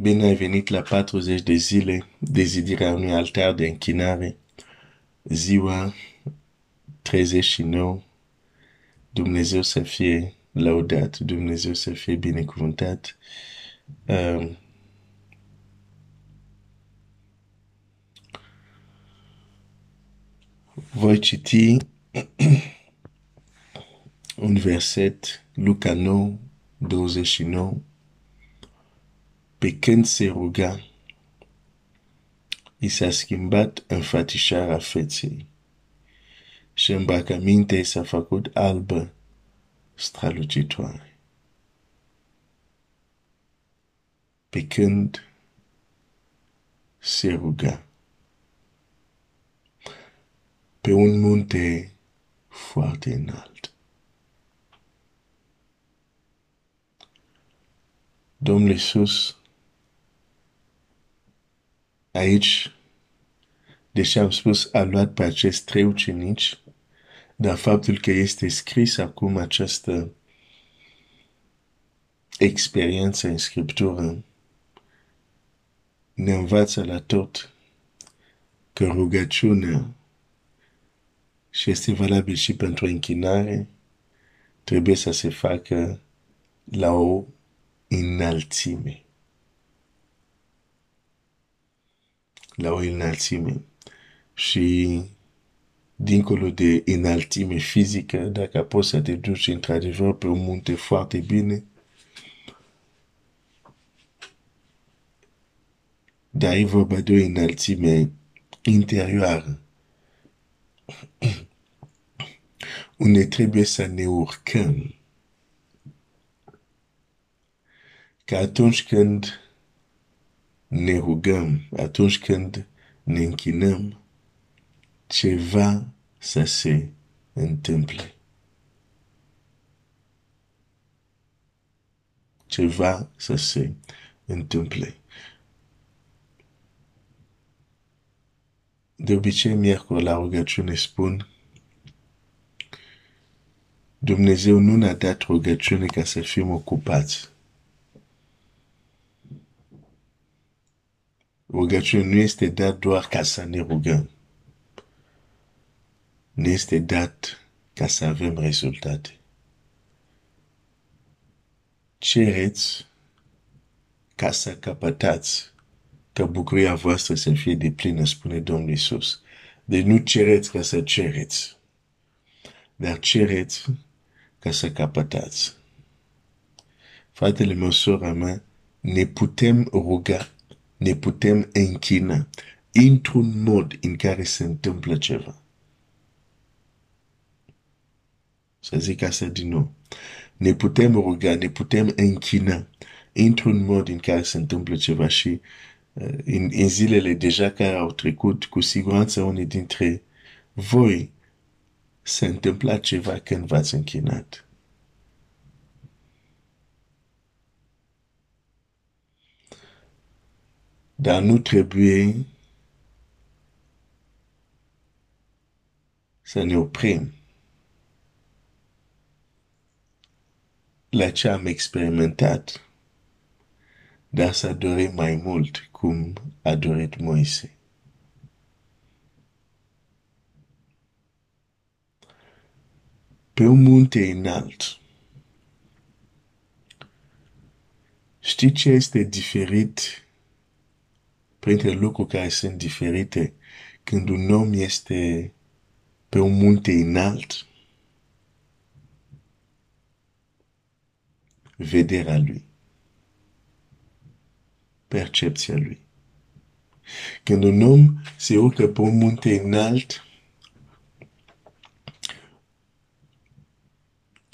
Bine ai venit la 40 de zile, deziderea unui altar de închinare, ziua 39, Dumnezeu să fie laudat, Dumnezeu să fie binecuvântat. Voi citi un verset, Luca 9, 29. Pe când se ruga, i s-a schimbat înfățișarea feței și îmbrăcămintea s-a făcut albă, strălucitoare. Pe când se ruga, pe un munte foarte înalt, Domnul Iisus, aici, deși am spus, a luat pe acest trei ucenici, dar faptul că este scris acum această experiență în Scriptură ne învață la tot că rugăciunea, și este valabil și pentru închinare, trebuie să se facă la o înălțime. La o înălțime. Și dincolo de înălțime fizică, dacă poți să te duci într-adevăr pe un munte foarte bine, dar e vorba de o înălțime interioară, unde trebuie să ne urcăm. Că atunci când ne rugăm, atunci când ne închinăm, ceva să se întâmple. Ceva să se întâmple. De obicei, miercuri la rugăciune spun, Dumnezeu nu ne-a dat rugăciune ca să fim ocupați. Rugăciune nu este dat doar ca să ne rugăm. Nu este dat ca să avem rezultate. Cereți ca să căpătați, că bucuria voastră să fie deplină, spune Domnul Iisus. Deci nu cereți ca să cereți, dar cereți ca să căpătați. Fratele meu, sora mea, ne putem ruga, ne putem închina într-un mod în care se întâmplă ceva. Să zic asta din nou. Ne putem ruga, ne putem închina într-un mod în care se întâmplă ceva și în zilele deja care au trecut, cu siguranță unii dintre voi se întâmpla ceva când v-ați închinat. Dar nu trebuie să ne oprim la ce am experimentat, dar să dorim mai mult, cum a dorit Moise. Pe un munte înalt, știi ce este diferit? Printre lucruri care sunt diferite, când un om este pe un munte înalt, vederea lui, percepția lui. Când un om se urcă pe un munte înalt,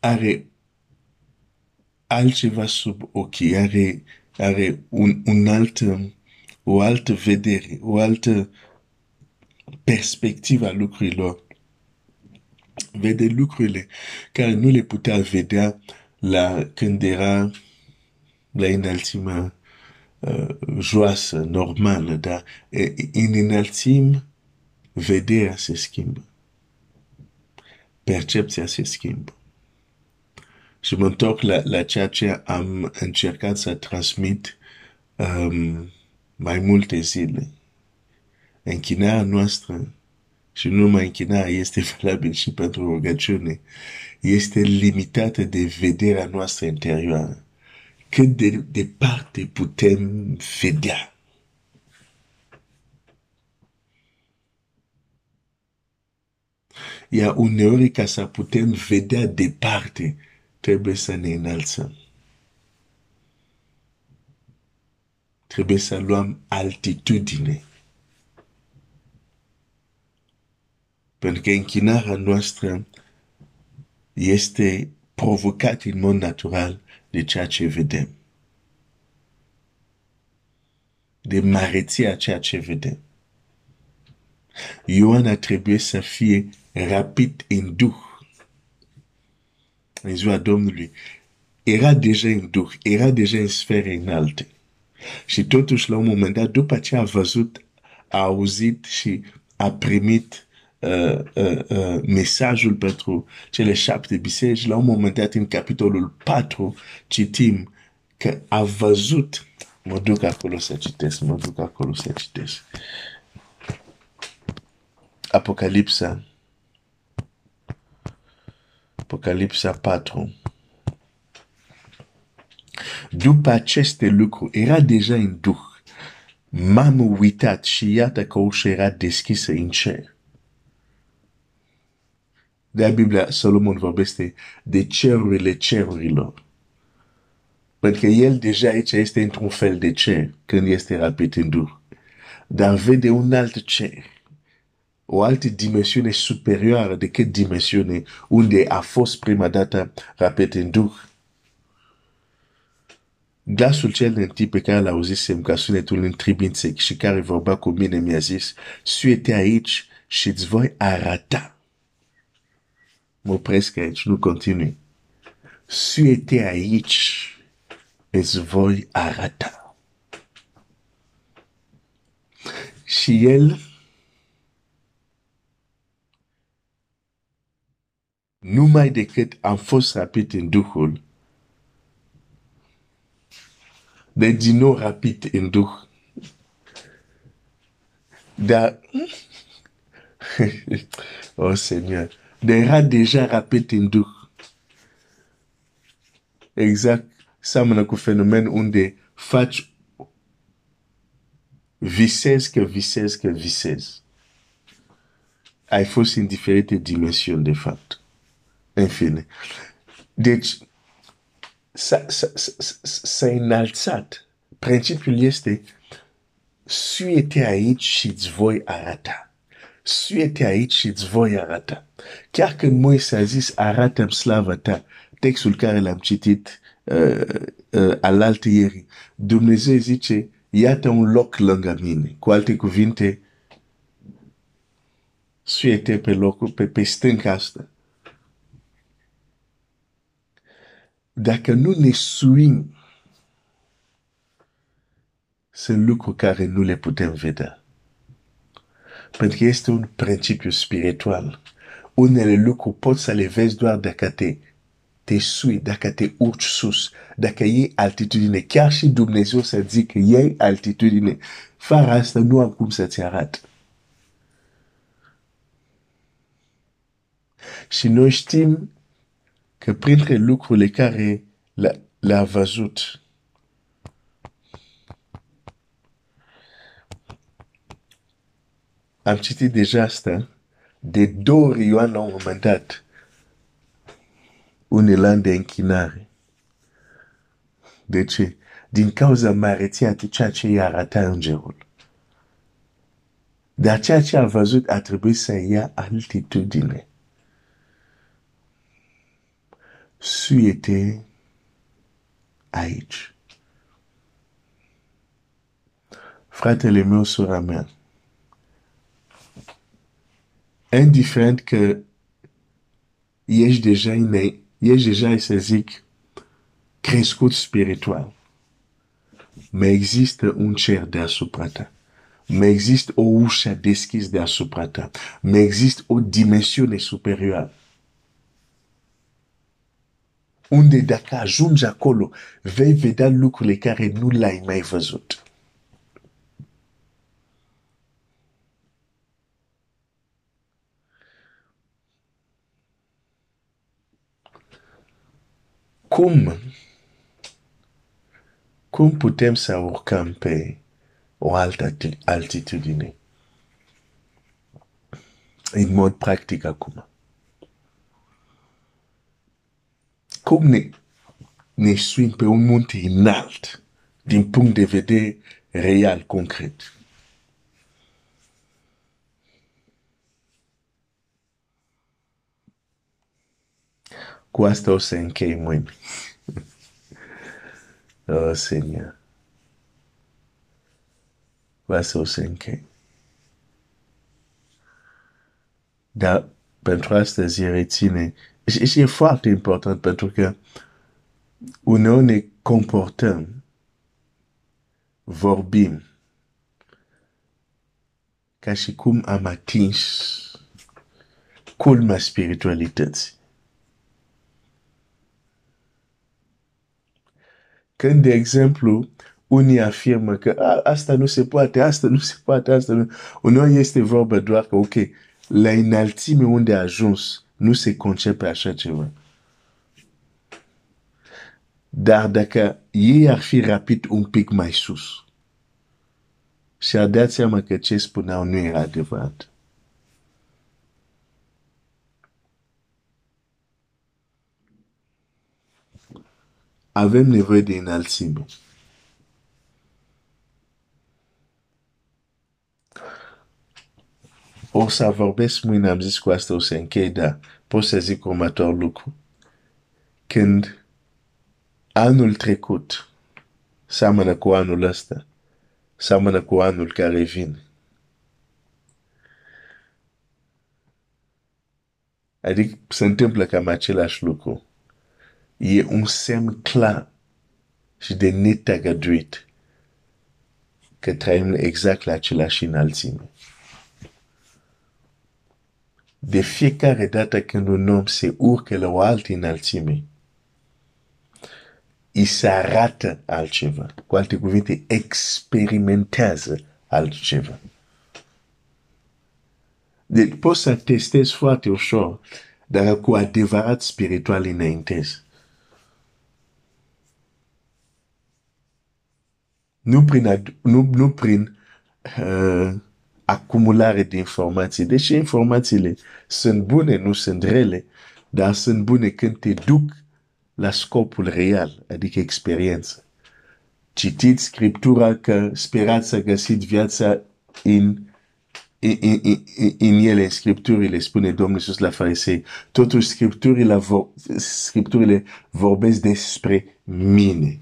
are altceva sub ochii, are un alt, o altă vedere, o altă perspectivă a lucrurilor. Vede lucrurile care nu le putea vedea la când era la înălțimea joasă, normală, dar în înălțime vederea se schimbă. Percepția se schimbă. Și mă întorc la ceea ce am încercat să transmit mai multe zile. Închinarea noastră, și nu numai închinarea, este valabil și pentru rugăciune, este limitată de vederea noastră interioară. Cât de departe putem vedea. Ia uneori ca să putem vedea departe, trebuie să ne înalțăm. Trebuie să luăm altitudine. Pentru că închinarea noastră este provocată în mod natural de ceea ce vedem. De mareția ceea ce vedem. Ioan a trebuit să fie rapid în Duh. În ziua Domnului era deja în Duh, era deja în sfere înalte. Și totuși, la un moment dat, după ce a văzut, a auzit și a primit mesajul pentru cele 7 biserici, la un moment dat, în capitolul 4, citim că a văzut. Mă duc acolo să citesc. Apocalipsa 4. După aceste lucruri, era deja în Duh. M-am uitat și iată că ușa era deschisă în cer. De-aia Biblia, Solomon vorbește de cerurile cerurilor. Pentru că el deja aici este într-un fel de cer, când este rapid în Duh. Dar vede un alt cer. O altă dimensiune superioară decât dimensiune unde a fost prima dată rapid în Duh. Glasul cel din tip pe care l-auzisem ca sunetul întrebinței și care vorba cu mine mi-a zis, suete aici și îți voi arata. Mă opresc aici, nu continui. Suete aici, îți voi arata. Și el numai decât am fost rapid în Duhul, de din nou rapid în Duh. Dar, oh Seigneur, era deja rapid în Duh. Exact, seamănă cu fenomen unde faci, visezi. Ai fost în diferite dimensiuni, de fapt. În fine. Deci, s-a înalțat. Principiul este, suie-te aici și îți voi arata. Chiar când Moise a zis, arată-mi slava ta, textul care l-am citit alaltă ieri, Dumnezeu zice, iată un loc lângă mine. Cu alte cuvinte, suie-te pe locul, pe stânca asta. Dacă nu ne suim, sunt lucruri care nu le putem vedea. Pentru că este un principiu spiritual. Unele lucruri poți să le vezi doar dacă te sui, dacă te urci sus, dacă iei altitudine. Chiar și Dumnezeu să zic că iei altitudine. Fără asta nu am cum să-ți arate. Și noi știm că printre lucrurile care le-a văzut, am citit deja asta, de 2 ori Ioan la un moment dat, un elan de închinare. De ce? Din cauza mareției de ceea ce i-a arătat îngerul. Dar ceea ce a văzut a trebuit să ia altitudine. Suie-te aici. Fratele meu, sora mea, indiferent că ești deja, să zic, crescut spiritual, mai există un cer deasupra ta. Mai există o ușă deschisă deasupra ta. Mai există o dimensiune superioară. Unde dacă ajungi acolo, vei vedea lucrurile care nu l-ai mai văzut. Cum putem să urcăm pe o altă altitudine? În mod practic acum. Cum ne suim pe un munte înalt, din punct de vedere real, concret? Cu asta o să închei mâine. Oh, Seigneur. Cu asta o să închei. Dar pentru astăzi reține. Și e foarte important pentru că uneori ne comportăm, vorbim, ca și cum am atins culma spiritualității. Când, de exemplu, unii afirmă că asta nu se poate, asta nu se poate, asta nu... Uneori este vorba doar că, ok, la înălțime unde a ajuns, nu se concepe așa ceva. Dar dacă ei ar fi rapid un pic mai sus, și-ar dat seama că ce spuneau nu era adevărat. Avem nevoie de înălțime. O să vorbesc mâine, am zis cu asta o să închei, dar pot să zic următor lucru. Când anul trecut seamănă cu anul ăsta, seamănă cu anul care vine. Adică se întâmplă cam același lucru. E un semn clar și de netăgăduit că trăim exact la același înălțime. De fiecare dată când un om se urcă la o altă înălțime, îi se arată altceva. Cu alte cuvinte, experimentează altceva. Deci poți să testezi foarte ușor, dar cu adevărat spiritual înaintezi. Nu prin acumulare de informații. Deși informațiile sunt bune, nu sunt rele, dar sunt bune când te duc la scopul real, adică experiență. Citiți Scriptura că sperați să găsiți viața în ele, în Scripturile, spune Domnul Iisus la farisei. Totuși, Scripturile vorbesc despre mine.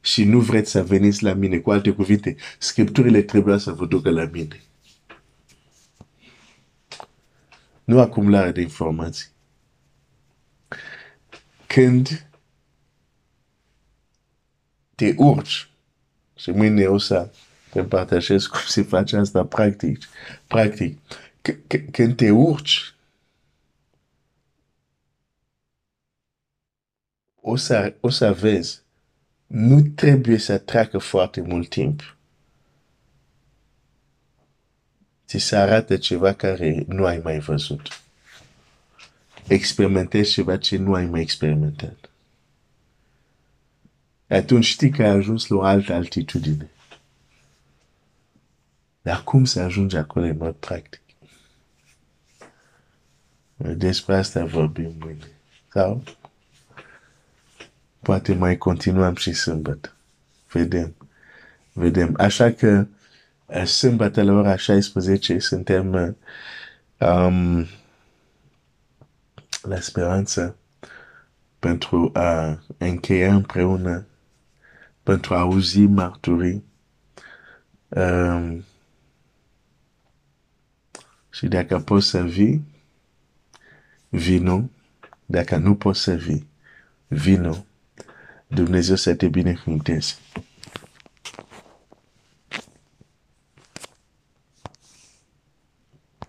Și nu vreți să veniți la mine. Cu alte cuvinte, Scripturile trebuie să vă ducă la mine. Nu acumulare de informații. Când te urci, și mâine o să te împartășesc cum se face asta practic. Când te urci, o să vezi, nu trebuie să treacă foarte mult timp. Ți se arată ceva care nu ai mai văzut. Experimentezi ceva ce nu ai mai experimentat. Atunci știi că ai ajuns la o altă altitudine. Dar cum să ajungi acolo în mod practic? Despre asta vorbim mâine. Sau? Poate mai continuăm și sâmbătă. Vedem. Așa că sâmbătă la ora 16 suntem la Speranță pentru a încheia împreună, pentru a auzi marturii și dacă poți să vii, vino, dacă nu poți să vii, vino. Dumnezeu să te binecuvânteze.